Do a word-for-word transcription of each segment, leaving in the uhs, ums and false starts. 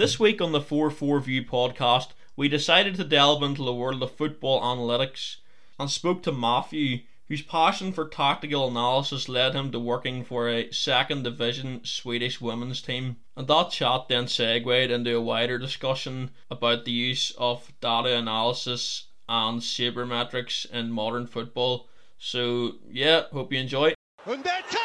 This week on the four four View podcast, we decided to delve into the world of football analytics and spoke to Matthew, whose passion for tactical analysis led him to working for a second division Swedish women's team. And that chat then segued into a wider discussion about the use of data analysis and sabermetrics in modern football. So yeah, hope you enjoy. And that's it!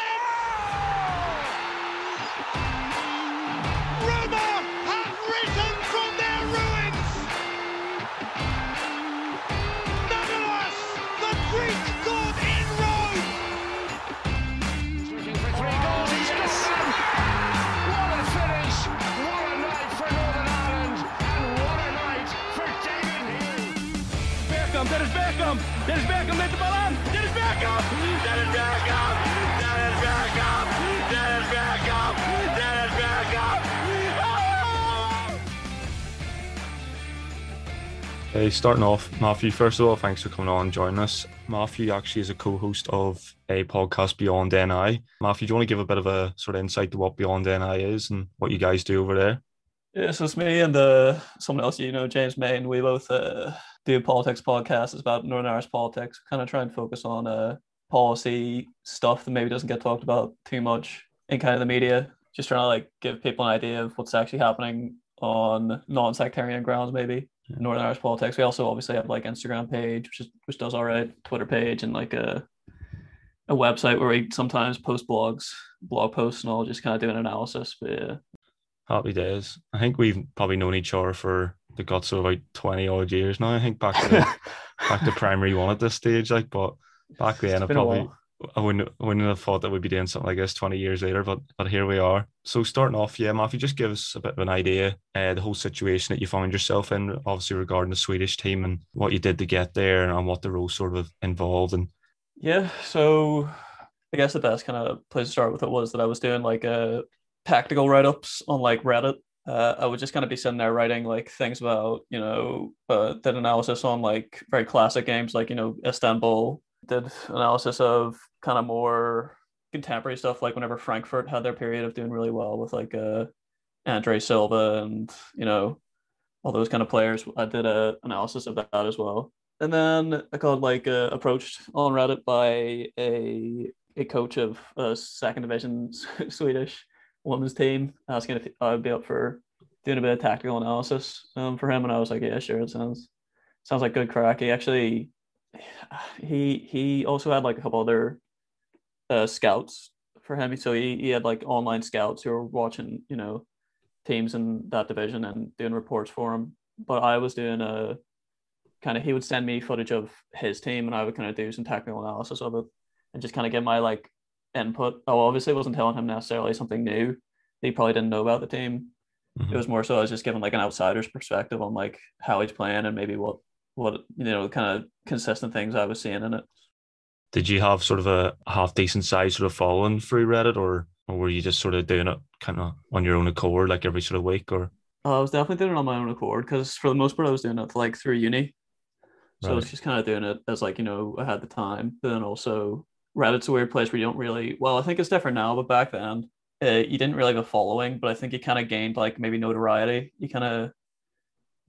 Dennis Bergkamp met de bal aan. Dennis Bergkamp. Dennis Bergkamp. Dennis Bergkamp. Dennis Bergkamp. Dennis Bergkamp. Oh! Hey, starting off, Matthew, first of all, thanks for coming on and joining us. Matthew actually is a co-host of a podcast, Beyond N I. Matthew, do you want to give a bit of a sort of insight to what Beyond N I is and what you guys do over there? Yeah, so it's me and uh, someone else, you know, James Mayne. We both uh, do a politics podcast. It's about Northern Irish politics. Kind of try and focus on uh, policy stuff that maybe doesn't get talked about too much in kind of the media. Just trying to like give people an idea of what's actually happening on non-sectarian grounds, maybe in Northern Irish politics. We also obviously have like Instagram page, which is, which does all right, Twitter page, and like a a website where we sometimes post blogs, blog posts, and all, just kind of do an analysis. But yeah. Happy days. I think we've probably known each other for the guts of about twenty odd years now. I think back to the, back to primary one at this stage, like, but back then I probably I wouldn't I wouldn't have thought that we'd be doing something like this twenty years later. But but here we are. So starting off, yeah, Matthew, just give us a bit of an idea, uh, the whole situation that you found yourself in, obviously regarding the Swedish team and what you did to get there and what the role sort of involved. And yeah, so I guess the best kind of place to start with it was that I was doing like a tactical write-ups on like Reddit. Uh, I would just kind of be sitting there writing like things about, you know, uh, did analysis on like very classic games like, you know, Istanbul, did analysis of kind of more contemporary stuff like whenever Frankfurt had their period of doing really well with like uh, Andre Silva and, you know, all those kind of players. I did an analysis of that as well. And then I got like uh, approached on Reddit by a, a coach of uh, second division Swedish women's team, asking if I would be up for doing a bit of tactical analysis um, for him, and I was like, yeah, sure, it sounds sounds like good crack. He actually, he he also had like a couple other uh, scouts for him, so he, he had like online scouts who were watching, you know, teams in that division and doing reports for him, but I was doing a kind of, he would send me footage of his team and I would kind of do some tactical analysis of it and just kind of get my like input. I obviously wasn't telling him necessarily something new. He probably didn't know about the team. Mm-hmm. It was more so I was just giving like an outsider's perspective on like how he's playing and maybe what, what, you know, kind of consistent things I was seeing in it. Did you have sort of a half decent size sort of following through Reddit, or or were you just sort of doing it kind of on your own accord, like every sort of week? Or I was definitely doing it on my own accord because for the most part I was doing it like through uni. So right. I was just kind of doing it as like, you know, I had the time, but then also Reddit's a weird place where you don't really, well, I think it's different now, but back then, uh, you didn't really have a following, but I think you kind of gained like maybe notoriety. You kind of,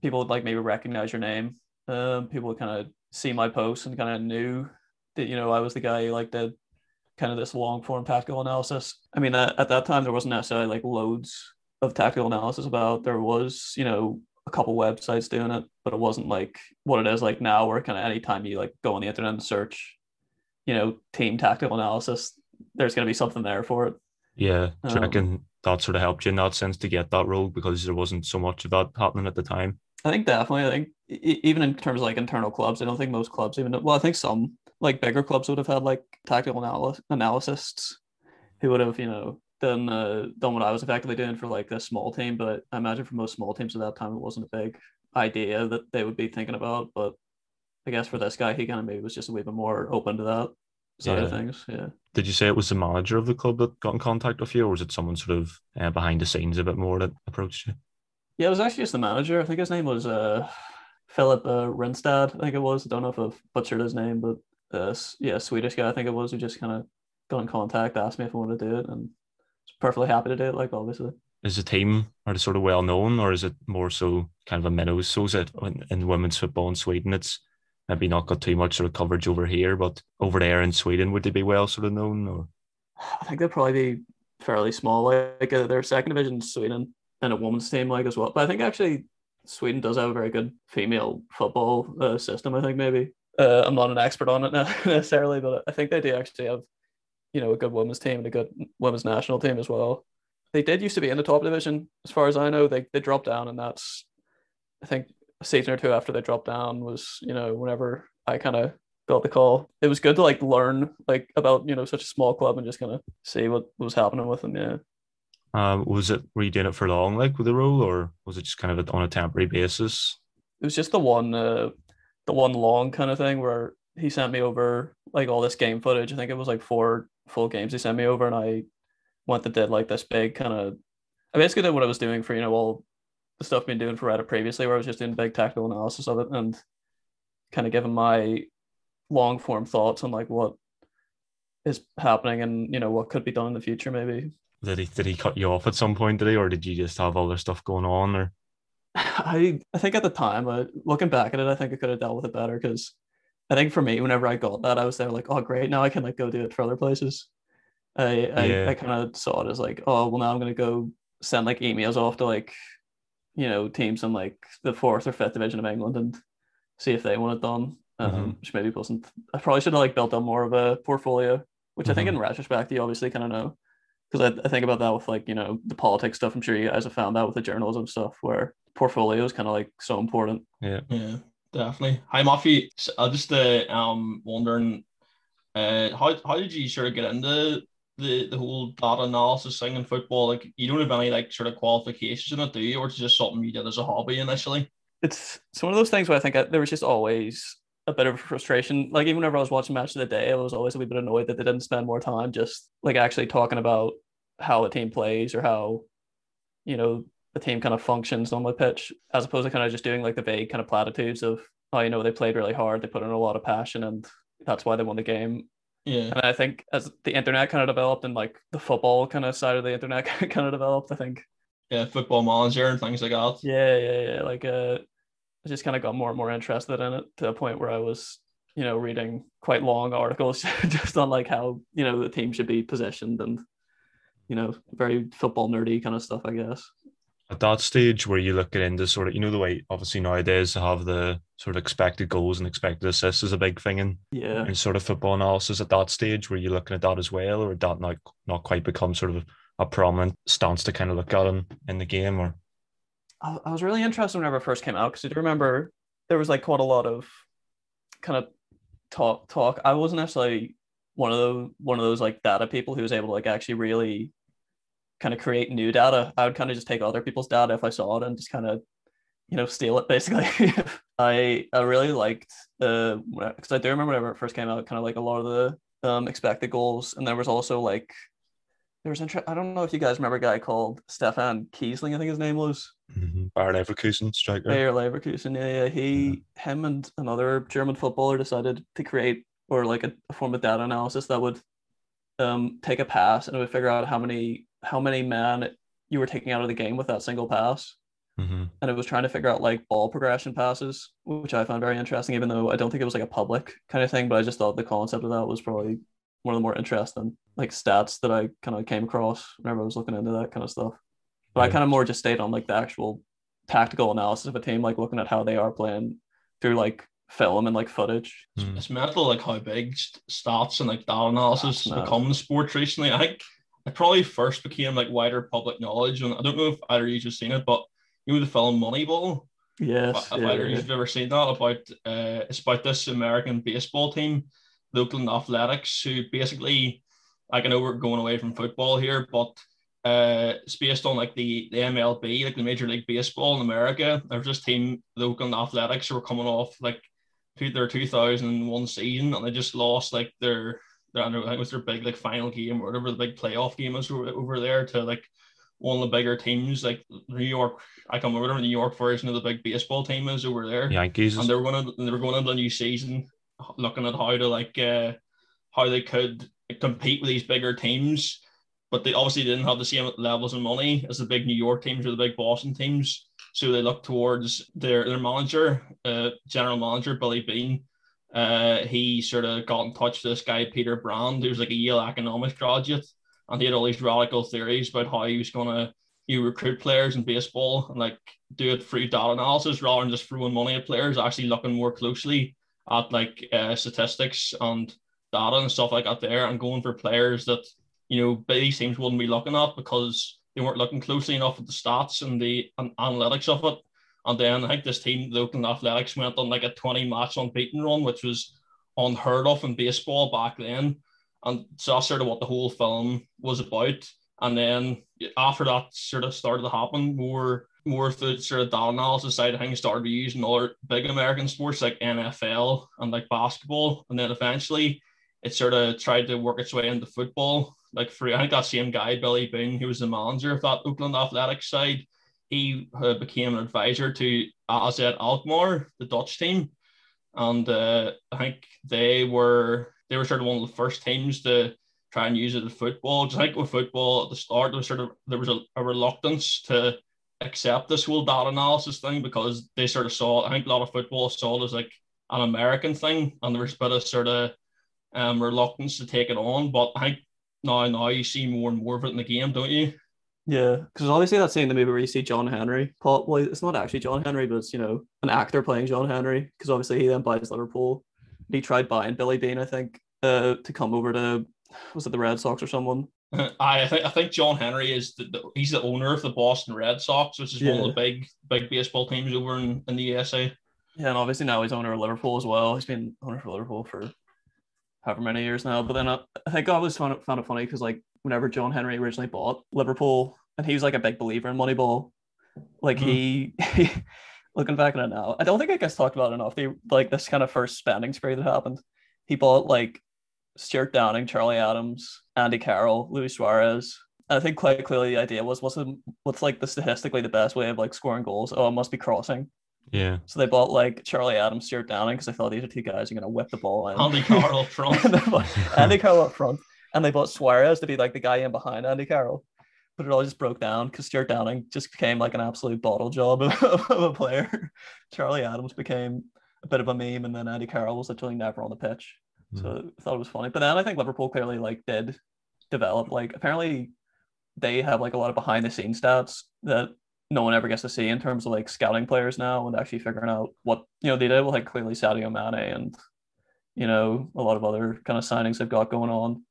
people would like maybe recognize your name. Um, people would kind of see my posts and kind of knew that, you know, I was the guy who like did kind of this long form tactical analysis. I mean, at, at that time, there wasn't necessarily like loads of tactical analysis about. There was, you know, a couple websites doing it, but it wasn't like what it is like now where kind of anytime you like go on the internet and search, you know, team tactical analysis, there's going to be something there for it. Yeah, so um, I reckon that sort of helped you in that sense to get that role because there wasn't so much of that happening at the time. I think definitely, I think even in terms of like internal clubs, I don't think most clubs even, well, I think some like bigger clubs would have had like tactical analy- analysts who would have, you know, done, uh, done what I was effectively doing for like this small team, but I imagine for most small teams at that time, it wasn't a big idea that they would be thinking about, but I guess for this guy, he kind of maybe was just a wee bit more open to that side yeah. of things. Yeah. Did you say it was the manager of the club that got in contact with you, or was it someone sort of uh, behind the scenes a bit more that approached you? Yeah, it was actually just the manager. I think his name was uh, Philip uh, Rinstad. I think it was. I don't know if I've butchered his name, but uh, yeah, Swedish guy. I think it was who just kind of got in contact, asked me if I wanted to do it, and was perfectly happy to do it. Like obviously, as a team? Are they sort of well known, or is it more so kind of a minnows? So is it in, in women's football in Sweden? It's maybe not got too much sort of coverage over here, but over there in Sweden, would they be well sort of known? Or I think they'd probably be fairly small. Like uh, their second division in Sweden and a women's team like as well. But I think actually Sweden does have a very good female football uh, system. I think maybe uh, I'm not an expert on it necessarily, but I think they do actually have, you know, a good women's team and a good women's national team as well. They did used to be in the top division, as far as I know. They they dropped down, and that's, I think, a season or two after they dropped down was, you know, whenever I kind of got the call. It was good to, like, learn, like, about, you know, such a small club and just kind of see what was happening with them, yeah. Um, was it, were you doing it for long, like, with the role, or was it just kind of on a temporary basis? It was just the one, uh, the one long kind of thing where he sent me over, like, all this game footage. I think it was, like, four full games he sent me over, and I went and did like this big kind of, I basically did what I was doing for, you know, all the stuff I've been doing for Reddit previously, where I was just doing big tactical analysis of it and kind of giving my long form thoughts on like what is happening and, you know, what could be done in the future maybe. Did he did he cut you off at some point today, or did you just have other stuff going on? Or I I think at the time, uh, looking back at it, I think I could have dealt with it better, because I think for me, whenever I got that, I was there like, oh great, now I can like go do it for other places. I yeah. I, I kind of saw it as like, oh, well, now I'm going to go send like emails off to like, you know, teams in like the fourth or fifth division of England and see if they want it done, um, mm-hmm. which maybe wasn't. I probably should have like built up more of a portfolio, which mm-hmm. I think in retrospect, you obviously kind of know, because I, I think about that with like, you know, the politics stuff. I'm sure you guys have found that with the journalism stuff where portfolio is kind of like so important. Yeah, yeah, definitely. Hi, Matthew. I'm just uh, um, wondering, uh, how, how did you sort of get into the the whole data analysis thing in football? Like, you don't have any like sort of qualifications in it, do you? Or it's just something you did as a hobby initially? It's it's one of those things where I think I, there was just always a bit of frustration. Like, even whenever I was watching Match of the Day, I was always a wee bit annoyed that they didn't spend more time just like actually talking about how the team plays or how, you know, the team kind of functions on the pitch, as opposed to kind of just doing like the vague kind of platitudes of, oh, you know, they played really hard, they put in a lot of passion, and that's why they won the game. Yeah. And I think as the internet kind of developed and like the football kind of side of the internet kind of developed, I think. Yeah, Football Manager and things like that. Yeah, yeah, yeah. Like uh, I just kind of got more and more interested in it to a point where I was, you know, reading quite long articles just on like how, you know, the team should be positioned and, you know, very football nerdy kind of stuff, I guess. At that stage, were you looking into sort of, you know, the way obviously nowadays to have the sort of expected goals and expected assists is a big thing in, yeah. in sort of football analysis? At that stage, were you looking at that as well, or did that not, not quite become sort of a prominent stance to kind of look at in, in the game? Or I, I was really interested whenever it first came out, because I do remember there was like quite a lot of kind of talk. talk. I wasn't actually one of the, one of those like data people who was able to like actually really kind of create new data. I would kind of just take other people's data if I saw it and just kind of, you know, steal it basically. I I really liked, uh, because I do remember whenever it first came out, kind of like a lot of the um, expected goals. And there was also like, there was, inter- I don't know if you guys remember a guy called Stefan Kiesling, I think his name was. Mm-hmm. Bayer Leverkusen striker. Bayer Leverkusen, yeah, yeah. He, yeah. him and another German footballer decided to create or like a, a form of data analysis that would um, take a pass and it would figure out how many how many men you were taking out of the game with that single pass. Mm-hmm. And it was trying to figure out like ball progression passes, which I found very interesting, even though I don't think it was like a public kind of thing, but I just thought the concept of that was probably one of the more interesting like stats that I kind of came across whenever I was looking into that kind of stuff. But right. I kind of more just stayed on like the actual tactical analysis of a team, like looking at how they are playing through like film and like footage. Mm. It's mental like how big stats and like data analysis has become the sport recently. I think it probably first became like wider public knowledge, and I don't know if either of you have seen it, but you know the film Moneyball? Yes. If yeah, either of yeah. you have ever seen that, about uh, it's about this American baseball team, the Oakland Athletics, who basically, like, I know we're going away from football here, but uh, it's based on like the, the M L B, like the Major League Baseball in America. There was this team, the Oakland Athletics, who were coming off like their two thousand one season, and they just lost like their I know, I think it was their big like final game or whatever the big playoff game was over, over there to like one of the bigger teams, like New York. I can't remember whatever the New York version of the big baseball team is over there. Yankees. And they were going to, they were going into the new season, looking at how to like uh, how they could compete with these bigger teams. but they obviously didn't have the same levels of money as the big New York teams or the big Boston teams. So they looked towards their, their manager, uh, general manager, Billy Bean. Uh, he sort of got in touch with this guy, Peter Brand, who's like a Yale economics graduate. And he had all these radical theories about how he was going to you recruit players in baseball and like do it through data analysis rather than just throwing money at players, actually looking more closely at like uh, statistics and data and stuff like that there, and going for players that, you know, these teams wouldn't be looking at because they weren't looking closely enough at the stats and the and analytics of it. And then I think this team, the Oakland Athletics, went on like a twenty match unbeaten run, which was unheard of in baseball back then. And so that's sort of what the whole film was about. And then after that sort of started to happen, more more of the sort of data analysis side of things started to use in other big American sports like N F L and like basketball. And then eventually it sort of tried to work its way into football. Like for, I think that same guy, Billy Bean, who was the manager of that Oakland Athletics side, he uh, became an advisor to A Z Alkmaar, the Dutch team. And uh, I think they were they were sort of one of the first teams to try and use it in football. Just like with football at the start, there was sort of there was a, a reluctance to accept this whole data analysis thing because they sort of saw, I think a lot of football saw it as like an American thing, and there was a bit of sort of um, reluctance to take it on. But I think now now you see more and more of it in the game, don't you? Yeah, because obviously that scene in the movie where you see John Henry, well, it's not actually John Henry, but it's, you know, an actor playing John Henry, because obviously he then buys Liverpool. He tried buying Billy Bean, I think, uh, to come over to, was it the Red Sox or someone? I think I think John Henry is the, the he's the owner of the Boston Red Sox, which is yeah. one of the big big baseball teams over in, in the U S A. Yeah, and obviously now he's owner of Liverpool as well. He's been owner for Liverpool for however many years now. But then I, I think I always found it found it funny because like whenever John Henry originally bought Liverpool, and he was like a big believer in Moneyball, like mm-hmm. he, he looking back at it now, I don't think it gets talked about enough. They like this kind of first spending spree that happened. He bought like Stuart Downing, Charlie Adams, Andy Carroll, Luis Suarez. And I think quite clearly the idea was what's the, what's like the statistically the best way of like scoring goals? Oh, it must be crossing. Yeah. So they bought like Charlie Adams, Stuart Downing, because they thought these are two guys who are going to whip the ball in. Andy Carroll up front. Andy Carroll up front. And they bought Suarez to be like the guy in behind Andy Carroll. But it all just broke down because Stuart Downing just became like an absolute bottle job of, of a player. Charlie Adams became a bit of a meme, and then Andy Carroll was literally never on the pitch. So I thought it was funny. But then I think Liverpool clearly like did develop. Like apparently they have like a lot of behind the scenes stats that no one ever gets to see in terms of like scouting players now and actually figuring out what, you know, they did with like clearly Sadio Mane and, you know, a lot of other kind of signings they've got going on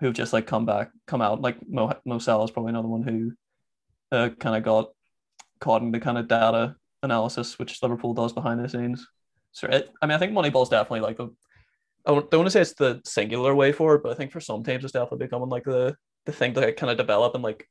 who've just like come back, come out. Like Mo, Mo Salah is probably another one who uh, kind of got caught in the kind of data analysis, which Liverpool does behind the scenes. So it, I mean, I think Moneyball's definitely like a, I don't want to say it's the singular way forward, but I think for some teams it's definitely becoming like the, the thing to kind of develop and like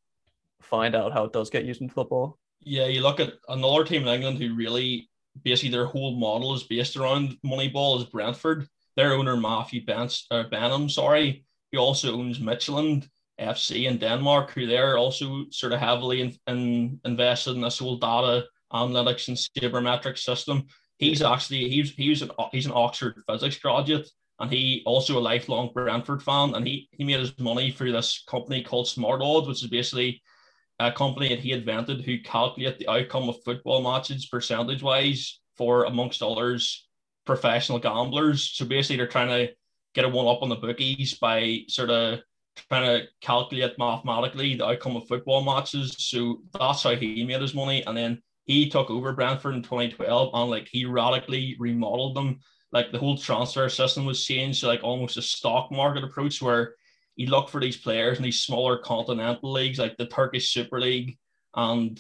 find out how it does get used in football. Yeah, you look at another team in England who really basically their whole model is based around Moneyball is Brentford. Their owner Matthew ben, uh, Benham, sorry, who also owns Midtjylland F C in Denmark, who they're also sort of heavily in, in, invested in this whole data analytics and sabermetric system. He's actually he's he's an he's an Oxford physics graduate. And he also a lifelong Brentford fan, and he, he made his money through this company called Smart Odds, which is basically a company that he invented who calculate the outcome of football matches percentage-wise for, amongst others, professional gamblers. So basically they're trying to get a one-up on the bookies by sort of trying to calculate mathematically the outcome of football matches. So that's how he made his money. And then he took over Brentford in twenty twelve, and like he radically remodeled them. Like the whole transfer system was changed to like almost a stock market approach where you look for these players in these smaller continental leagues, like the Turkish Super League and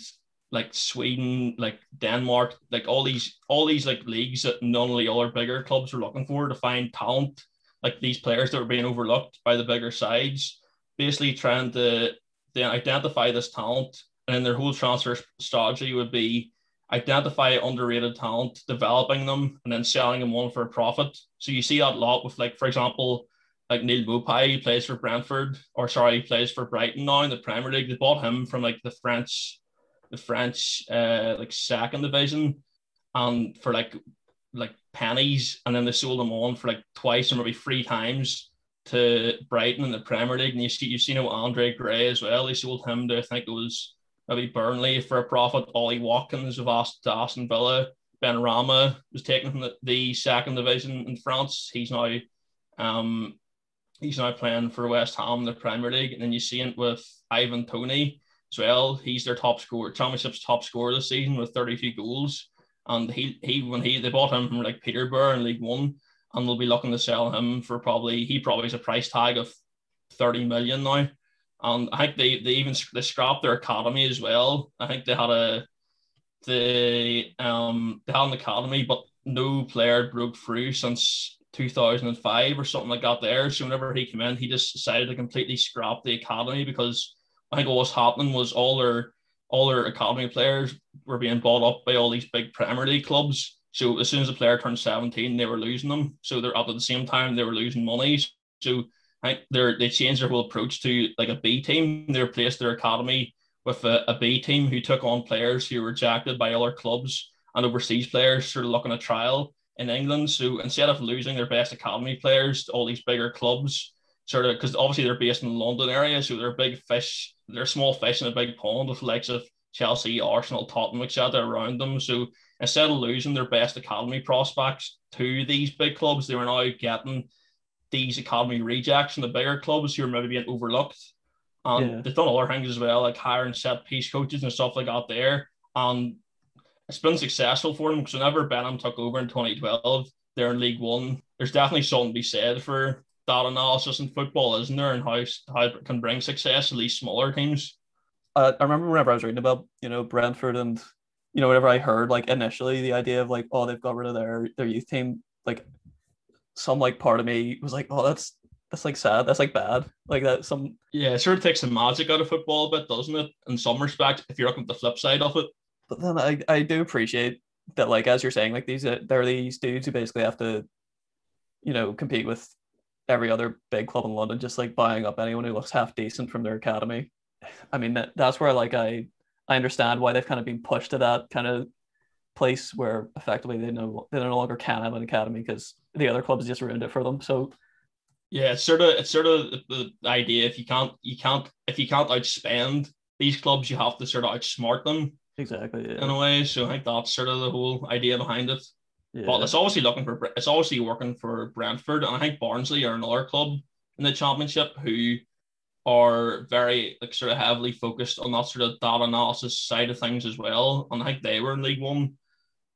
like Sweden, like Denmark, like all these, all these like leagues that none of the other bigger clubs were looking for to find talent, like these players that were being overlooked by the bigger sides, basically trying to then identify this talent. And then their whole transfer strategy would be identify underrated talent, developing them, and then selling them on for a profit. So you see that a lot with, like, for example, like Neil Maupay, who plays for Brentford, or sorry, he plays for Brighton now in the Premier League. They bought him from like the French, the French uh, like second division, and for like like pennies, and then they sold him on for like twice or maybe three times to Brighton in the Premier League. And you see, you've seen how Andre Gray as well. They sold him to, I think it was maybe Burnley for a profit. Ollie Watkins of Aston, to Aston Villa. Ben Rama was taken from the, the second division in France. He's now um, he's now playing for West Ham in the Premier League. And then you see it with Ivan Toney as well. He's their top scorer, Championship's top scorer this season with thirty-two goals. And he he when he they bought him from like Peterborough in League One, and they'll be looking to sell him for probably he probably has a price tag of thirty million now. And I think they they even they scrapped their academy as well. I think they had a they um they had an academy, but no player broke through since two thousand five or something like that there. So whenever he came in, he just decided to completely scrap the academy, because I think what was happening was all their all their academy players were being bought up by all these big Premier League clubs. So as soon as the player turned seventeen, they were losing them. So they're up at the same time, they were losing money. So I think they they changed their whole approach to like a B team. They replaced their academy with a, a B team who took on players who were rejected by other clubs and overseas players sort of looking at trial in England. So instead of losing their best academy players to all these bigger clubs, sort of because obviously they're based in the London area, so they're big fish, they're small fish in a big pond with likes of Chelsea, Arsenal, Tottenham, et cetera around them. So instead of losing their best academy prospects to these big clubs, they were now getting these academy rejects from the bigger clubs who are maybe being overlooked. And yeah. they've done other things as well, like hiring set piece coaches and stuff like that there. And it's been successful for them, because whenever Benham took over in twenty twelve, they're in League One. There's definitely something to be said for that analysis in football, isn't there? And how, how it can bring success to these smaller teams. Uh, I remember whenever I was reading about, you know, Brentford, and, you know, whenever I heard, like, initially the idea of, like, oh, they've got rid of their, their youth team, like, some, like, part of me was like, oh, that's, that's, like, sad. That's, like, bad. Like, that some... Yeah, it sort of takes the magic out of football a bit, doesn't it? In some respects, if you're looking at the flip side of it. But then I, I do appreciate that, like, as you're saying, like, these, uh, there are these dudes who basically have to, you know, compete with every other big club in London, just, like, buying up anyone who looks half decent from their academy. I mean, that, that's where, like, I, I understand why they've kind of been pushed to that kind of place where effectively they no, they no longer can have an academy, because the other clubs just ruined it for them. So yeah, it's sort of it's sort of the idea, if you can't you can't if you can't outspend these clubs, you have to sort of outsmart them. Exactly. Yeah. In a way, so I think that's sort of the whole idea behind it. Yeah. But it's obviously looking for it's obviously working for Brentford, and I think Barnsley are another club in the Championship who are very, like, sort of heavily focused on that sort of data analysis side of things as well. And I think they were in League One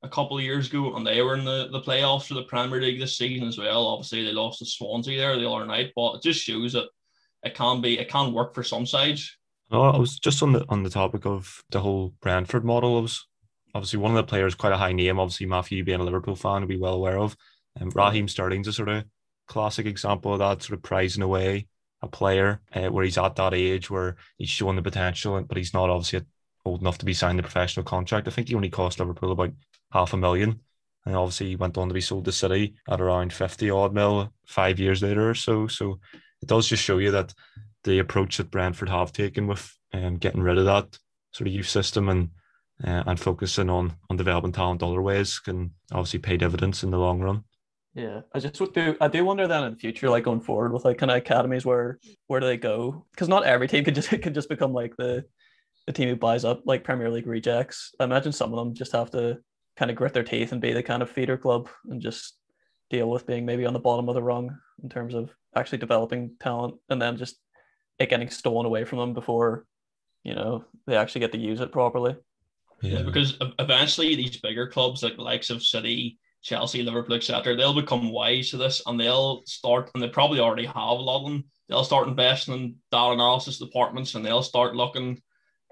a couple of years ago, and they were in the, the playoffs for the Premier League this season as well. Obviously, they lost to Swansea there the other night, but it just shows that it can be it can work for some sides. No, I was just on the on the topic of the whole Brentford model. I was obviously one of the players, quite a high name. Obviously, Matthew, being a Liverpool fan, would be well aware of. And um, Raheem Sterling's a sort of classic example of that, sort of prizing away a player uh, where he's at that age where he's showing the potential, but he's not obviously old enough to be signed a professional contract. I think he only cost Liverpool about half a million, and obviously he went on to be sold to City at around fifty odd mil five years later or so. So it does just show you that the approach that Brentford have taken with um, getting rid of that sort of youth system and uh, and focusing on on developing talent other ways can obviously pay dividends in the long run. Yeah, I just would do. I do wonder then in the future, like going forward with like kind of academies, where where do they go? Because not every team could just could just become like the the team who buys up like Premier League rejects. I imagine some of them just have to kind of grit their teeth and be the kind of feeder club and just deal with being maybe on the bottom of the rung in terms of actually developing talent, and then just it getting stolen away from them before, you know, they actually get to use it properly. Yeah, yeah, because eventually these bigger clubs like the likes of City, Chelsea, Liverpool, et cetera, they'll become wise to this, and they'll start, and they probably already have a lot of them, they'll start investing in data analysis departments, and they'll start looking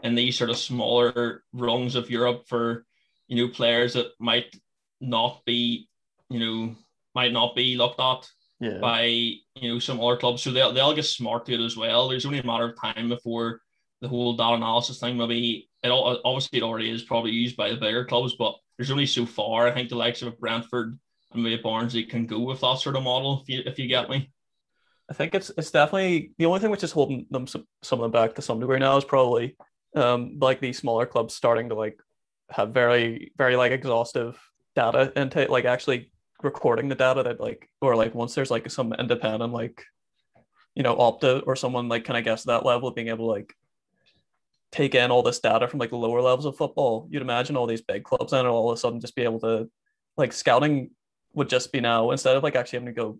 in these sort of smaller rungs of Europe for, you know, players that might not be, you know, might not be looked at yeah. by, you know, some other clubs. So they'll, they'll get smart to it as well. There's only a matter of time before the whole data analysis thing, maybe, it obviously it already is probably used by the bigger clubs, but there's only so far. I think the likes of Brentford and maybe Barnsley can go with that sort of model, if you, if you get me. I think it's it's definitely the only thing which is holding them some, some of them back to some degree now is probably um, like these smaller clubs starting to like have very very like exhaustive data into like actually recording the data that like or like once there's like some independent like you know, Opta or someone like kind of gets to that level of being able to like take in all this data from like the lower levels of football, you'd imagine all these big clubs and all of a sudden just be able to like scouting would just be now, instead of like actually having to go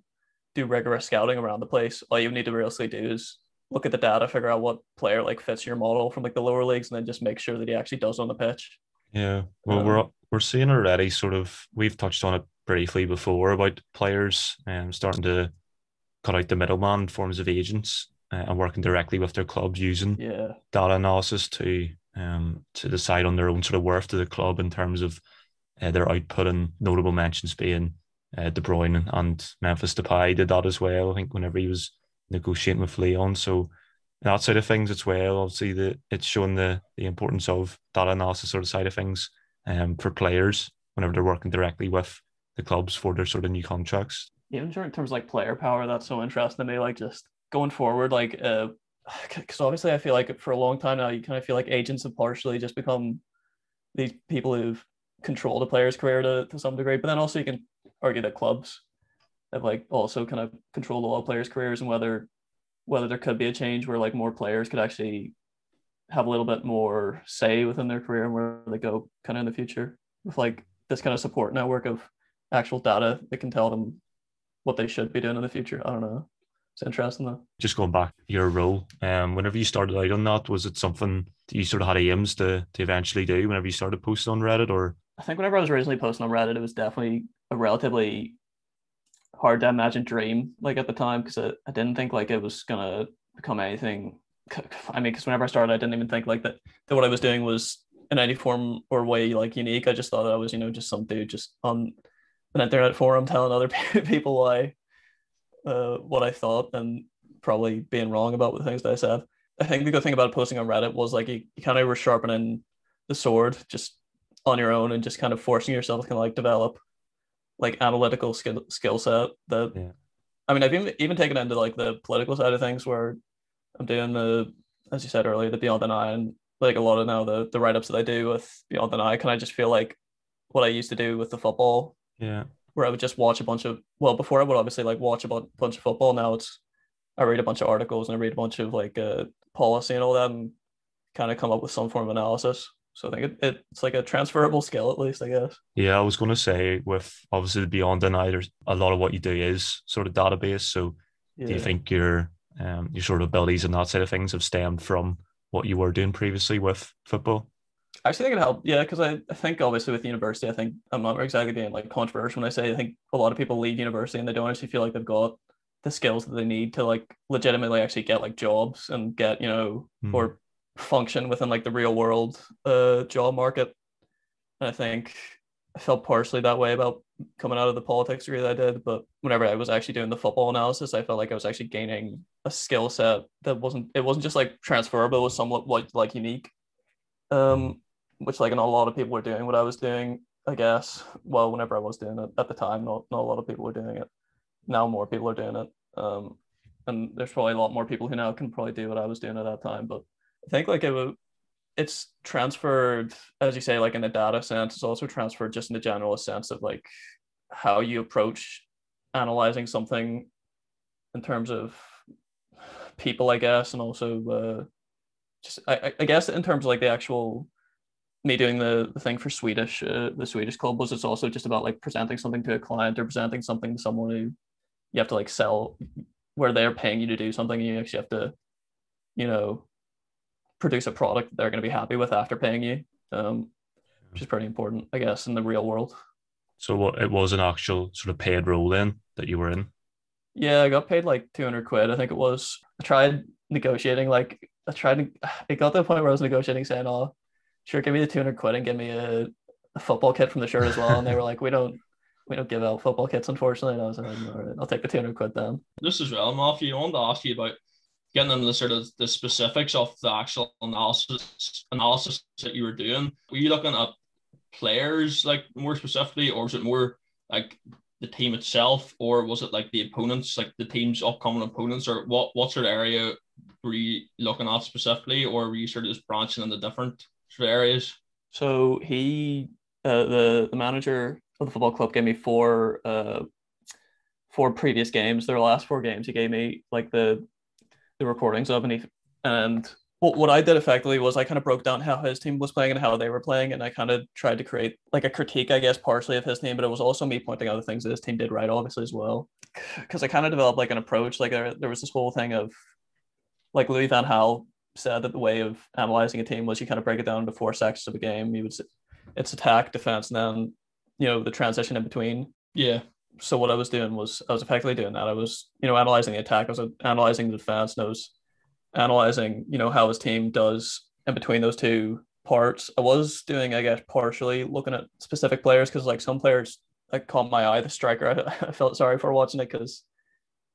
do rigorous scouting around the place, all you need to realistically do is look at the data, figure out what player like fits your model from like the lower leagues, and then just make sure that he actually does on the pitch. Yeah, well, um, we're we're seeing already sort of, we've touched on it briefly before about players um, starting to cut out the middleman in forms of agents uh, and working directly with their clubs using yeah. data analysis to um to decide on their own sort of worth to the club in terms of uh, their output, and notable mentions being uh, De Bruyne and Memphis Depay did that as well, I think, whenever he was negotiating with Leon. So that side of things as well, obviously the, it's shown the, the importance of data analysis sort of side of things um, for players whenever they're working directly with the clubs for their sort of new contracts. Yeah, I'm sure in terms of like player power, that's so interesting to me, like just going forward, like, because uh, obviously I feel like for a long time now, you kind of feel like agents have partially just become these people who've controlled a player's career to, to some degree, but then also you can argue that clubs have like also kind of controlled all players' careers, and whether whether there could be a change where like more players could actually have a little bit more say within their career and where they go kind of in the future with like this kind of support network of actual data that can tell them what they should be doing in the future. I don't know. It's interesting though. Just going back to your role, um, whenever you started out on that, was it something that you sort of had aims to, to eventually do whenever you started posting on Reddit? Or I think whenever I was originally posting on Reddit, it was definitely a relatively hard to imagine dream like at the time, because I, I didn't think like it was gonna become anything. I mean, because whenever I started, I didn't even think like that, that what I was doing was in any form or way like unique. I just thought that I was, you know, just some dude just on an internet forum telling other people why uh what I thought and probably being wrong about the things that I said. I think the good thing about posting on Reddit was like you, you kind of were sharpening the sword just on your own and just kind of forcing yourself to kind of like develop like analytical skill skill set that yeah. I mean I've even, even taken into like the political side of things where I'm doing the, as you said earlier, the Beyond N I, and like a lot of now the the write-ups that I do with Beyond N I can I just feel like what I used to do with the football, yeah, where I would just watch a bunch of, well, before I would obviously like watch a bunch of football, now it's I read a bunch of articles and I read a bunch of like uh, policy and all that and kind of come up with some form of analysis. So I think it, it, it's like a transferable skill, at least, I guess. Yeah, I was going to say, with obviously the Beyond N I, there's a lot of what you do is sort of database. So yeah. do you think your um, your sort of abilities and that side of things have stemmed from what you were doing previously with football? I actually think it helped, yeah, because I, I think obviously with university, I think I'm not exactly being like controversial when I say I think a lot of people leave university and they don't actually feel like they've got the skills that they need to like legitimately actually get like jobs and get, you know, mm. or function within like the real world uh job market. And I think I felt partially that way about coming out of the politics degree that I did, but whenever I was actually doing the football analysis, I felt like I was actually gaining a skill set that wasn't it wasn't just like transferable, it was somewhat like, like unique, um which like not a lot of people were doing what I was doing, I guess. Well, whenever I was doing it at the time, not, not a lot of people were doing it. Now more people are doing it, um and there's probably a lot more people who now can probably do what I was doing at that time. But I think like it would, it's transferred, as you say, like in the data sense. It's also transferred just in the general sense of like how you approach analyzing something in terms of people, I guess, and also uh, just I, I guess in terms of like the actual me doing the, the thing for Swedish, uh, the Swedish club was, it's also just about like presenting something to a client or presenting something to someone who you have to like sell, where they're paying you to do something and you actually have to, you know, produce a product that they're going to be happy with after paying you, um, which is pretty important, I guess, in the real world. So what, it was an actual sort of paid role then that you were in? Yeah, I got paid like two hundred quid, I think it was. I tried negotiating, like, I tried to, it got to the point where I was negotiating saying, oh, sure, give me the two hundred quid and give me a, a football kit from the shirt as well. And they were like, we don't we don't give out football kits, unfortunately. And I was like, all right, I'll take the two hundred quid then. Just as well, Matthew, I wanted to ask you about getting into the sort of the specifics of the actual analysis analysis that you were doing. Were you looking at players like more specifically, or was it more like the team itself, or was it like the opponents, like the team's upcoming opponents, or what, what sort of area were you looking at specifically, or were you sort of just branching into different sort of areas? So he, uh, the, the manager of the football club gave me four, uh, four previous games, their last four games. He gave me like the the recordings of, and he, and what, what I did effectively was I kind of broke down how his team was playing and how they were playing, and I kind of tried to create like a critique, I guess, partially of his team, but it was also me pointing out the things that his team did right, obviously, as well, because I kind of developed like an approach. Like there, there was this whole thing of like Louis van Gaal said that the way of analyzing a team was you kind of break it down into four sections of a game. You would, it's attack, defense, and then, you know, the transition in between. Yeah. So what I was doing was I was effectively doing that. I was, you know, analyzing the attack. I was analyzing the defense. And I was analyzing, you know, how his team does in between those two parts. I was doing, I guess, partially looking at specific players because, like, some players that caught my eye, the striker, I, I felt sorry for watching it because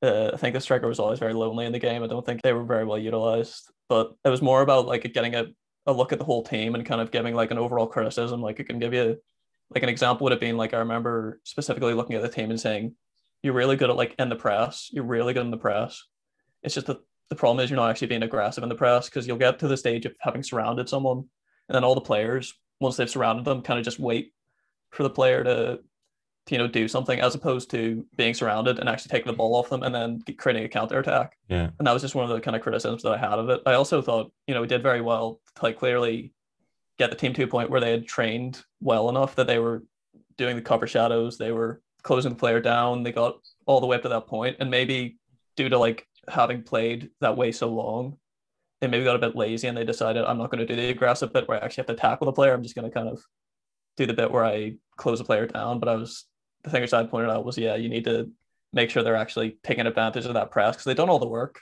uh, I think the striker was always very lonely in the game. I don't think they were very well utilized. But it was more about, like, getting a, a look at the whole team and kind of giving, like, an overall criticism. Like, it can give you... Like an example would have been like, I remember specifically looking at the team and saying, you're really good at like in the press. You're really good in the press. It's just that the problem is you're not actually being aggressive in the press because you'll get to the stage of having surrounded someone. And then all the players, once they've surrounded them, kind of just wait for the player to, to you know, do something as opposed to being surrounded and actually taking the ball off them and then creating a counterattack. Yeah. And that was just one of the kind of criticisms that I had of it. I also thought, you know, we did very well to like clearly get the team to a point where they had trained well enough that they were doing the cover shadows, they were closing the player down, they got all the way up to that point, and maybe due to like having played that way so long, they maybe got a bit lazy and they decided, I'm not going to do the aggressive bit where I actually have to tackle the player, I'm just going to kind of do the bit where I close the player down. But I was, the thing which I pointed out was, yeah, you need to make sure they're actually taking advantage of that press because they've done all the work,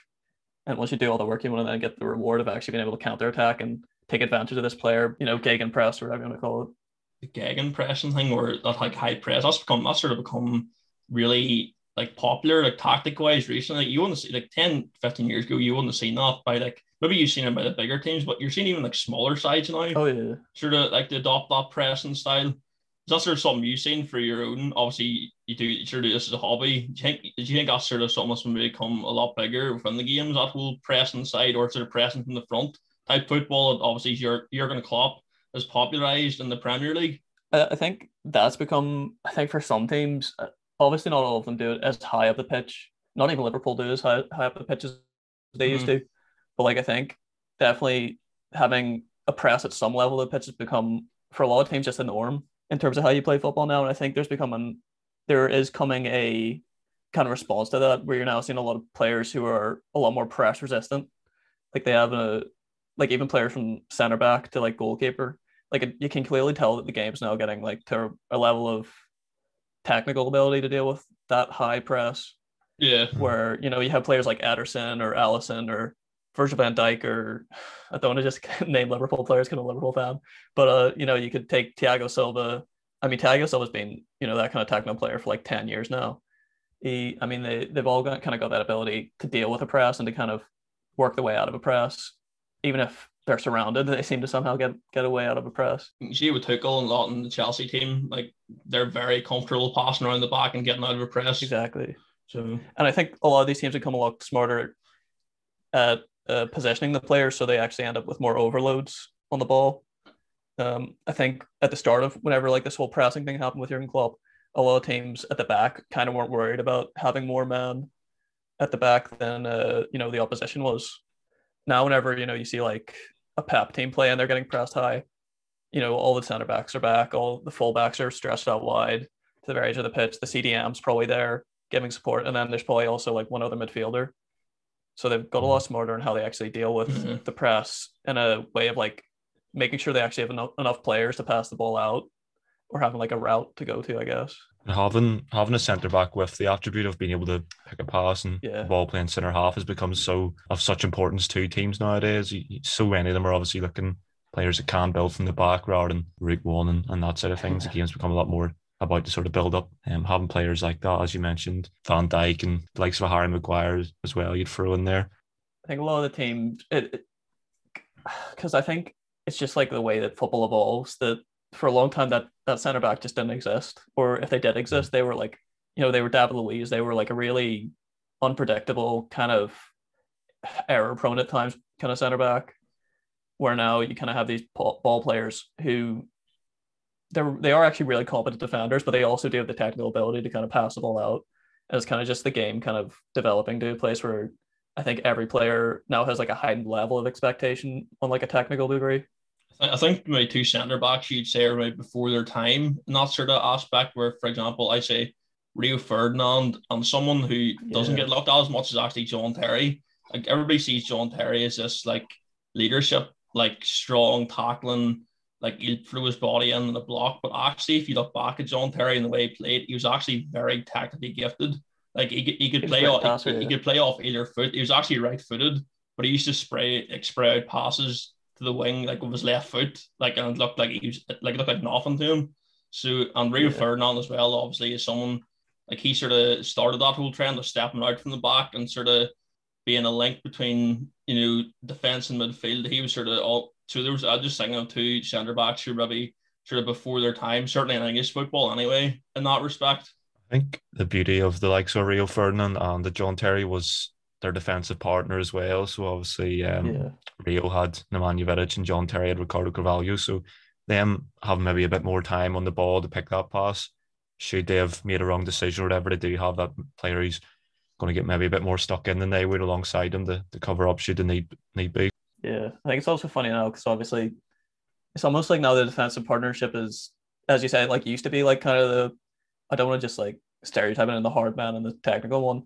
and once you do all the work, you want to then get the reward of actually being able to counterattack and take advantage of this player, you know, gegenpress or whatever you want to call it. The gegenpressing thing, or that like high press, that's become that's sort of become really like popular, like tactic wise recently. Like, you wouldn't see like ten, fifteen years ago, you wouldn't have seen that by like maybe you've seen it by the bigger teams, but you're seeing even like smaller sides now. Oh yeah. Sort of like to adopt that pressing style. Is that sort of something you've seen for your own? Obviously, you do you sort of this is a hobby. Do you think do you think that's sort of something that's maybe become a lot bigger within the games, that whole pressing side or sort of pressing from the front? Type football, obviously, Jur- Jurgen Klopp is popularized in the Premier League. I think that's become, I think for some teams, obviously not all of them do it as high up the pitch. Not even Liverpool do as high, high up the pitch as they mm-hmm. used to. But like I think definitely having a press at some level of the pitch has become, for a lot of teams, just the norm in terms of how you play football now. And I think there's becoming, there is coming a kind of response to that where you're now seeing a lot of players who are a lot more press resistant. Like they have a like even players from center back to like goalkeeper, like you can clearly tell that the game's now getting like to a level of technical ability to deal with that high press. Yeah. Where, you know, you have players like Ederson or Alisson or Virgil van Dijk, or I don't want to just name Liverpool players because I'm a Liverpool fan, but uh, you know, you could take Thiago Silva. I mean, Thiago Silva's been, you know, that kind of technical player for like ten years now. He, I mean, they, they've all got kind of got that ability to deal with a press and to kind of work the way out of a press. Even if they're surrounded, they seem to somehow get, get away out of a press. You see with Tuchel and Lawton, the Chelsea team, like they're very comfortable passing around the back and getting out of a press. Exactly. So, and I think a lot of these teams have come a lot smarter at uh, positioning the players, so they actually end up with more overloads on the ball. Um, I think at the start of whenever like this whole pressing thing happened with Jurgen Klopp, a lot of teams at the back kind of weren't worried about having more men at the back than uh, you know the opposition was. Now, whenever, you know, you see like a Pep team play and they're getting pressed high, you know, all the center backs are back, all the full backs are stretched out wide to the very edge of the pitch. The C D M's probably there giving support. And then there's probably also like one other midfielder. So they've got a lot smarter in how they actually deal with mm-hmm. the press in a way of like making sure they actually have enough, enough players to pass the ball out or having like a route to go to, I guess. And having having a centre back with the attribute of being able to pick a pass and yeah. ball playing centre half has become so of such importance to teams nowadays. So many of them are obviously looking players that can build from the back rather than route one and, and that sort of things. The game's become a lot more about the sort of build up. Um, having players like that, as you mentioned, Van Dijk and the likes of Harry Maguire as well, you'd throw in there. I think a lot of the teams, because I think it's just like the way that football evolves, that for a long time that that center back just didn't exist, or if they did exist, they were like, you know, they were David Luiz, they were like a really unpredictable kind of error prone at times kind of center back, where now you kind of have these ball players who they're they are actually really competent defenders, but they also do have the technical ability to kind of pass the ball out. And it's kind of just the game kind of developing to a place where I think every player now has like a heightened level of expectation on like a technical degree. I think my two centre backs you'd say are right before their time in that sort of aspect, where, for example, I say Rio Ferdinand and someone who yeah. doesn't get looked at as much as actually John Terry. Like everybody sees John Terry as this like leadership, like strong tackling, like he'll throw his body in the block. But actually, if you look back at John Terry and the way he played, he was actually very technically gifted. Like he could, he could he play off passer, he, yeah. he could play off either foot. He was actually right footed, but he used to spray like spray out passes to the wing like with his left foot. Like and it looked like he was like it looked like nothing to him. So and Rio yeah. Ferdinand as well, obviously, is someone like he sort of started that whole trend of stepping out from the back and sort of being a link between, you know, defence and midfield. He was sort of all so there was I was just thinking of two centre backs who maybe sort of before their time, certainly in English football anyway, in that respect. I think the beauty of the likes of Rio Ferdinand and the John Terry was their defensive partner as well. So obviously um, yeah. Rio had Nemanja Vidic and John Terry had Ricardo Carvalho. So them having maybe a bit more time on the ball to pick that pass, should they have made a wrong decision or whatever, they do have that player who's going to get maybe a bit more stuck in than they would alongside them to, to cover up should they need, need be. Yeah, I think it's also funny now because obviously it's almost like now the defensive partnership is, as you said, like used to be like kind of the I don't want to just like stereotype it in the hard man and the technical one.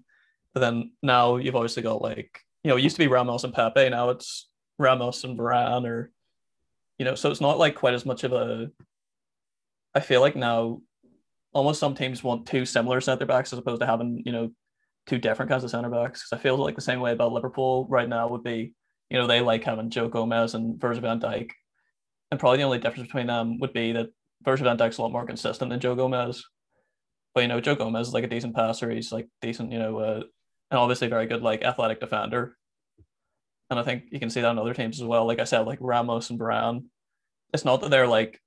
But then now you've obviously got like, you know, it used to be Ramos and Pepe. Now it's Ramos and Varane or, you know, so it's not like quite as much of a, I feel like now almost some teams want two similar centre backs as opposed to having, you know, two different kinds of centre backs. Cause I feel like the same way about Liverpool right now would be, you know, they like having Joe Gomez and Virgil van Dijk. And probably the only difference between them would be that Virgil van Dijk's a lot more consistent than Joe Gomez. But, you know, Joe Gomez is like a decent passer. He's like decent, you know, uh, and obviously very good, like athletic defender. And I think you can see that in other teams as well. Like I said, like Ramos and Brown, it's not that they're like,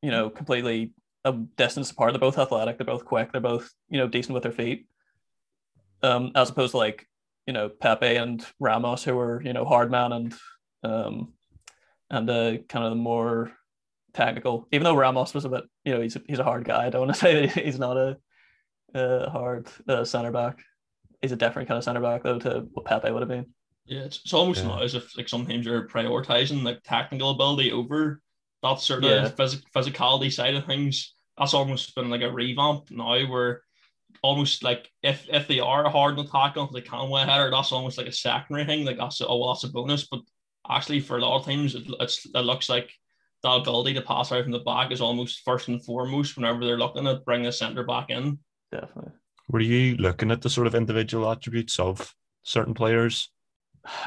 you know, completely a distance apart. They're both athletic. They're both quick. They're both, you know, decent with their feet. Um, as opposed to like, you know, Pepe and Ramos, who were, you know, hard man and, um, and uh, kind of the more technical, even though Ramos was a bit, you know, he's a, he's a hard guy. I don't want to say that he's not a, a hard uh, centre back. He's a different kind of centre back though to what Pepe would have been. Yeah, it's, it's almost yeah. not as if like some teams are prioritising like technical ability over that sort of yeah. phys- physicality side of things. That's almost been like a revamp now, where almost like if if they are hard in the tackle, they can win a header. That's almost like a secondary thing. Like that's a, oh, well, that's a bonus. But actually, for a lot of teams, it, it's, it looks like that ability to pass out from the back is almost first and foremost whenever they're looking at bringing a centre back in. Definitely. Were you looking at the sort of individual attributes of certain players?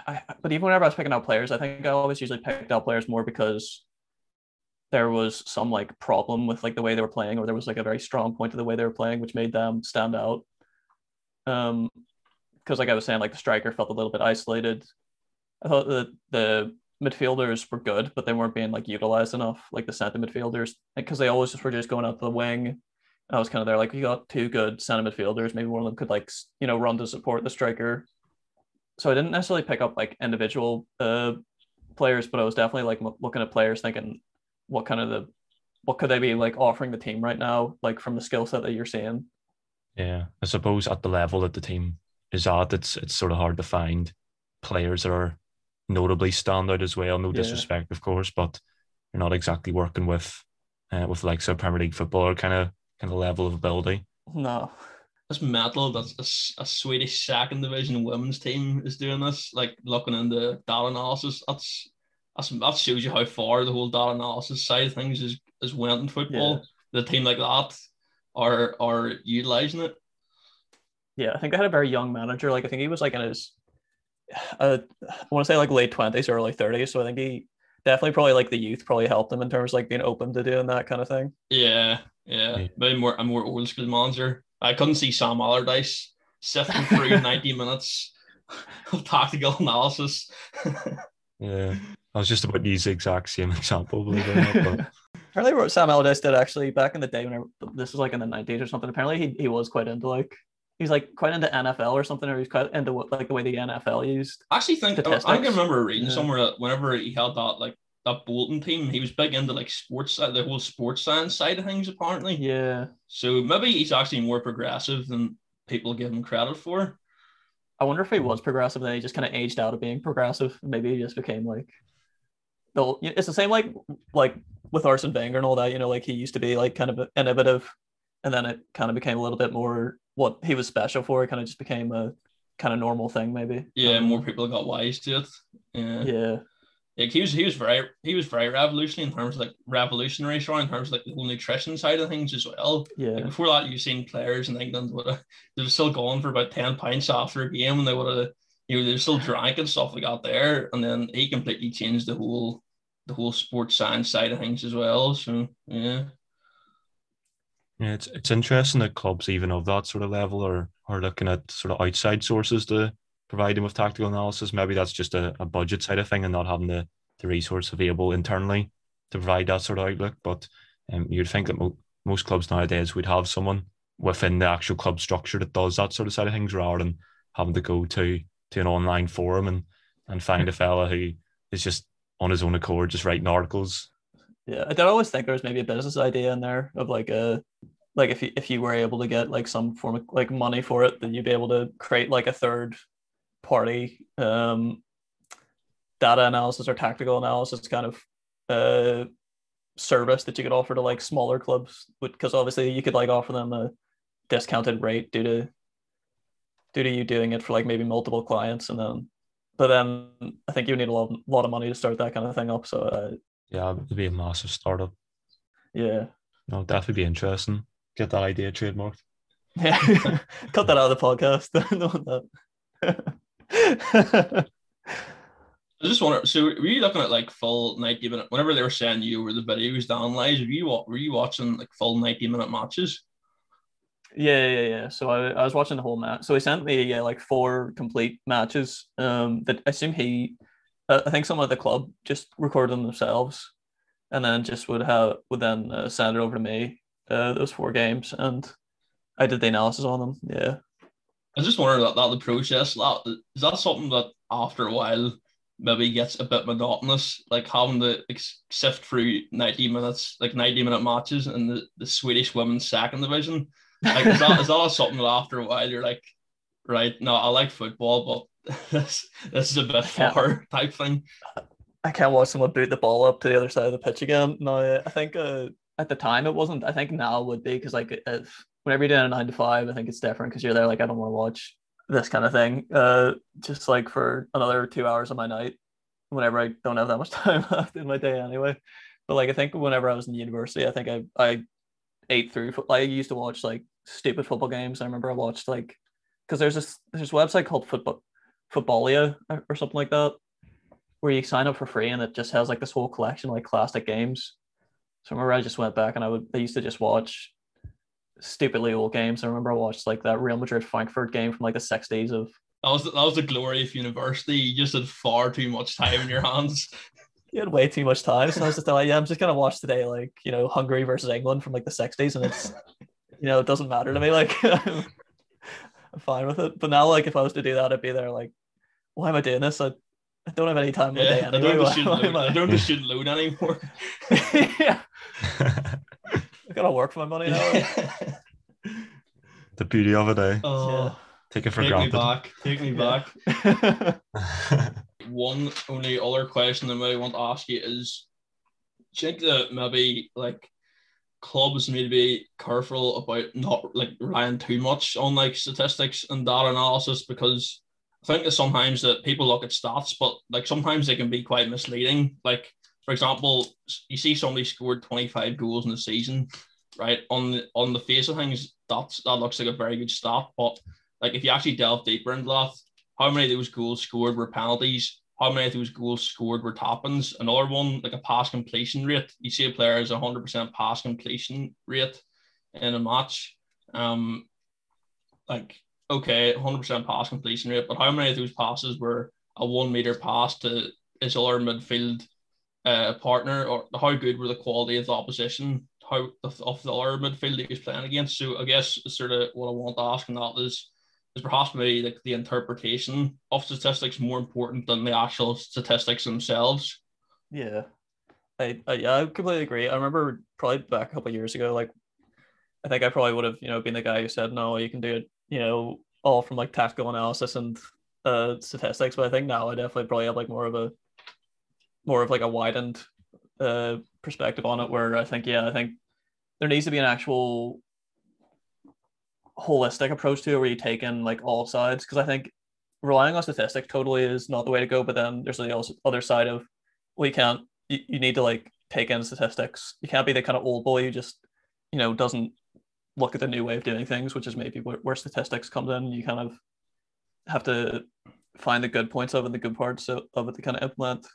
I, but even whenever I was picking out players, I think I always usually picked out players more because there was some like problem with like the way they were playing, or there was like a very strong point to the way they were playing, which made them stand out. Um, because like I was saying, like the striker felt a little bit isolated. I thought that the midfielders were good, but they weren't being like utilized enough, like the centre midfielders, because they always just were just going out to the wing. I was kind of there, like, we got two good centre midfielders. Maybe one of them could, like, you know, run to support the striker. So I didn't necessarily pick up like individual uh, players, but I was definitely like m- looking at players, thinking, what kind of the, what could they be like offering the team right now, like from the skill set that you're seeing? Yeah, I suppose at the level that the team is at, it's it's sort of hard to find players that are notably stand out as well. No disrespect, yeah. of course, but you're not exactly working with, uh, with like so Premier League footballer kind of kind of level of ability. No, it's metal. That's a, a Swedish second division women's team is doing this. Like looking into data analysis, that's that's that shows you how far the whole data analysis side of things is is went in football. Yeah. The team like that are are utilizing it. Yeah, I think they had a very young manager. Like I think he was like in his. Uh, I want to say like late twenties, early thirties. So I think he definitely probably like the youth probably helped him in terms of like being open to doing that kind of thing. Yeah, yeah. yeah. Maybe more a more old school manager. I couldn't see Sam Allardyce sifting through ninety minutes of tactical analysis. yeah, I was just about to use the exact same example. Believe it or not. But... Apparently, what Sam Allardyce did actually back in the day, when this was like in the nineties or something. Apparently, he he was quite into like. He's like quite into N F L or something, or he's quite into what, like the way the N F L used. I actually think statistics. I can remember reading yeah. somewhere that whenever he had that like that Bolton team, he was big into like sports, the whole sports science side of things, apparently. Yeah. So maybe he's actually more progressive than people give him credit for. I wonder if he was progressive and then he just kind of aged out of being progressive. Maybe he just became like the it's the same like like with Arsene Wenger and all that, you know, like he used to be like kind of innovative and then it kind of became a little bit more what he was special for. It kind of just became a kind of normal thing maybe. Yeah, more people got wise to it. Yeah. Yeah. Like he was he was very he was very revolutionary in terms of like revolutionary sure in terms of like the whole nutrition side of things as well. Yeah. Like before that you've seen players in England would have they were still going for about ten pints after a game and they would have you know they were still drank and stuff like that there. And then he completely changed the whole the whole sports science side of things as well. So yeah. Yeah, it's it's interesting that clubs even of that sort of level are are looking at sort of outside sources to provide them with tactical analysis. Maybe that's just a, a budget side of thing and not having the, the resource available internally to provide that sort of outlook. But um, you'd think that mo- most clubs nowadays would have someone within the actual club structure that does that sort of side of things rather than having to go to to an online forum and, and find a fella who is just on his own accord, just writing articles. Yeah, I did always think there was maybe a business idea in there of like a... Like if you, if you were able to get like some form of like money for it, then you'd be able to create like a third party um, data analysis or tactical analysis kind of uh, service that you could offer to like smaller clubs, because obviously you could like offer them a discounted rate due to due to you doing it for like maybe multiple clients, and then but then I think you need a lot, lot of money to start that kind of thing up. So uh, yeah, it'd be a massive startup. Yeah, no, definitely be interesting. Get that idea trademarked. Yeah, cut that out of the podcast. that. I just wonder. So, were you looking at like full ninety minute? Whenever they were sending you over the videos, the analyze, were you were you watching like full ninety minute matches? Yeah, yeah, yeah. So I, I was watching the whole match. So he sent me yeah like four complete matches. Um, that I assume he, uh, I think someone at the club just recorded them themselves, and then just would have would then uh, send it over to me. Uh, those four games, and I did the analysis on them. Yeah, I just wondered about that, the process. That, is that something that after a while maybe gets a bit monotonous, like having to like, sift through ninety minutes, like ninety minute matches in the, the Swedish women's second division? Like, is that is that something that after a while you're like, right? No, I like football, but this this is a bit far type thing. I can't watch someone boot the ball up to the other side of the pitch again. No, I think. Uh, At the time, it wasn't. I think now it would be, because like if, whenever you're doing a nine to five, I think it's different because you're there like, I don't want to watch this kind of thing. Uh, just like for another two hours of my night, whenever I don't have that much time left in my day anyway. But like I think whenever I was in university, I think I I ate through. I used to watch like stupid football games. I remember I watched like because there's this there's a website called Football Footballia or something like that, where you sign up for free and it just has like this whole collection of, like classic games. So I remember I just went back and I would I used to just watch stupidly old games. I remember I watched like that Real Madrid Frankfurt game from like the sixties of that was that was the glory of university. You just had far too much time in your hands. You had way too much time. So I was just like, yeah, I'm just gonna watch today, like, you know, Hungary versus England from like the sixties, and it's you know, it doesn't matter to me. Like I'm fine with it. But now like if I was to do that, I'd be there like, why am I doing this? I I don't have any time in yeah, day anyway. I don't have a student, like... student loan anymore. Yeah. I gotta work for my money now. Yeah. The beauty of it, eh? Oh, yeah. Take it for take granted. Take me back. Take me yeah. back. One only other question that I want to ask you is, do you think that maybe like clubs need to be careful about not like relying too much on like statistics and data analysis? Because I think that sometimes that people look at stats, but like sometimes they can be quite misleading. Like, for example, you see somebody scored twenty-five goals in the season, right? On the on the face of things, that's that looks like a very good stat. But like if you actually delve deeper into that, how many of those goals scored were penalties? How many of those goals scored were tap-ins? Another one, like a pass completion rate. You see a player has a hundred percent pass completion rate in a match. Um like okay, one hundred percent pass completion rate, but how many of those passes were a one-metre pass to his other midfield uh, partner, or how good were the quality of the opposition, how of the other midfield he was playing against? So I guess sort of what I want to ask in that is, is perhaps maybe like the interpretation of statistics more important than the actual statistics themselves? Yeah, I, I, yeah, I completely agree. I remember probably back a couple of years ago, like I think I probably would have, you know, been the guy who said, no, you can do it, you know, all from like tactical analysis and uh, statistics, but I think now I definitely probably have like more of a more of like a widened uh, perspective on it, where I think yeah I think there needs to be an actual holistic approach to it, where you take in like all sides, because I think relying on statistics totally is not the way to go. But then there's the other side of, well, you can't you, you need to like take in statistics. You can't be the kind of old boy who just, you know, doesn't look at the new way of doing things, which is maybe where, where statistics comes in. You kind of have to find the good points of it, the good parts of it to kind of implement.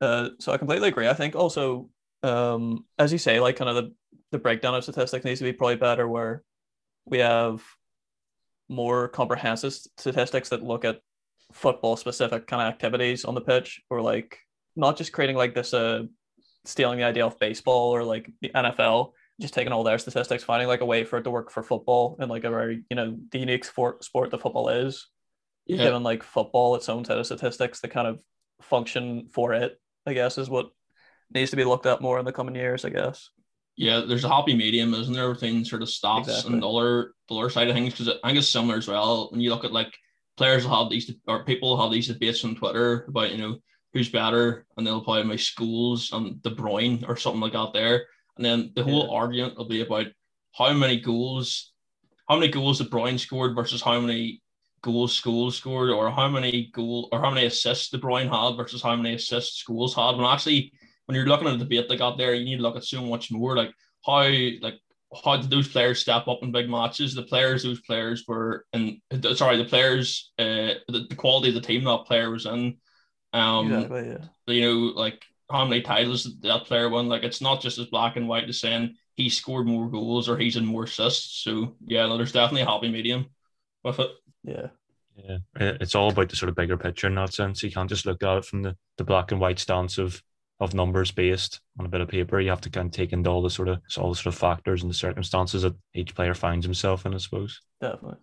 Uh, so I completely agree. I think also, um, as you say, like kind of the, the breakdown of statistics needs to be probably better, where we have more comprehensive statistics that look at football specific kind of activities on the pitch, or like not just creating like this, uh, stealing the idea of baseball or like the N F L, just taking all their statistics, finding like a way for it to work for football and like a very, you know, the unique sport, sport that football is, yeah. Given like football its own set of statistics that kind of function for it, I guess, is what needs to be looked at more in the coming years, I guess. Yeah, there's a happy medium, isn't there? Everything sort of stops, exactly. And the other, the other side of things, because I think it's similar as well. When you look at like players will have these, or people have these debates on Twitter about, you know, who's better, and they'll probably my schools and De Bruyne or something like that there. And then the whole yeah. argument will be about how many goals, how many goals De Bruyne scored versus how many goals Scholes scored, or how many goal or how many assists De Bruyne had versus how many assists Scholes had. When actually, when you're looking at the debate they got there, you need to look at so much more. Like how, like how did those players step up in big matches? The players, those players were, and sorry, the players, uh, the, the quality of the team that player was in. Um, exactly, yeah. You know, like how many titles did that player won? Like it's not just as black and white as saying he scored more goals or he's in more assists. So yeah, no, there's definitely a happy medium with it. Yeah. Yeah, it's all about the sort of bigger picture in that sense. You can't just look at it from the, the black and white stance of of numbers based on a bit of paper. You have to kind of take into all the sort of all the sort of factors and the circumstances that each player finds himself in, I suppose. Definitely.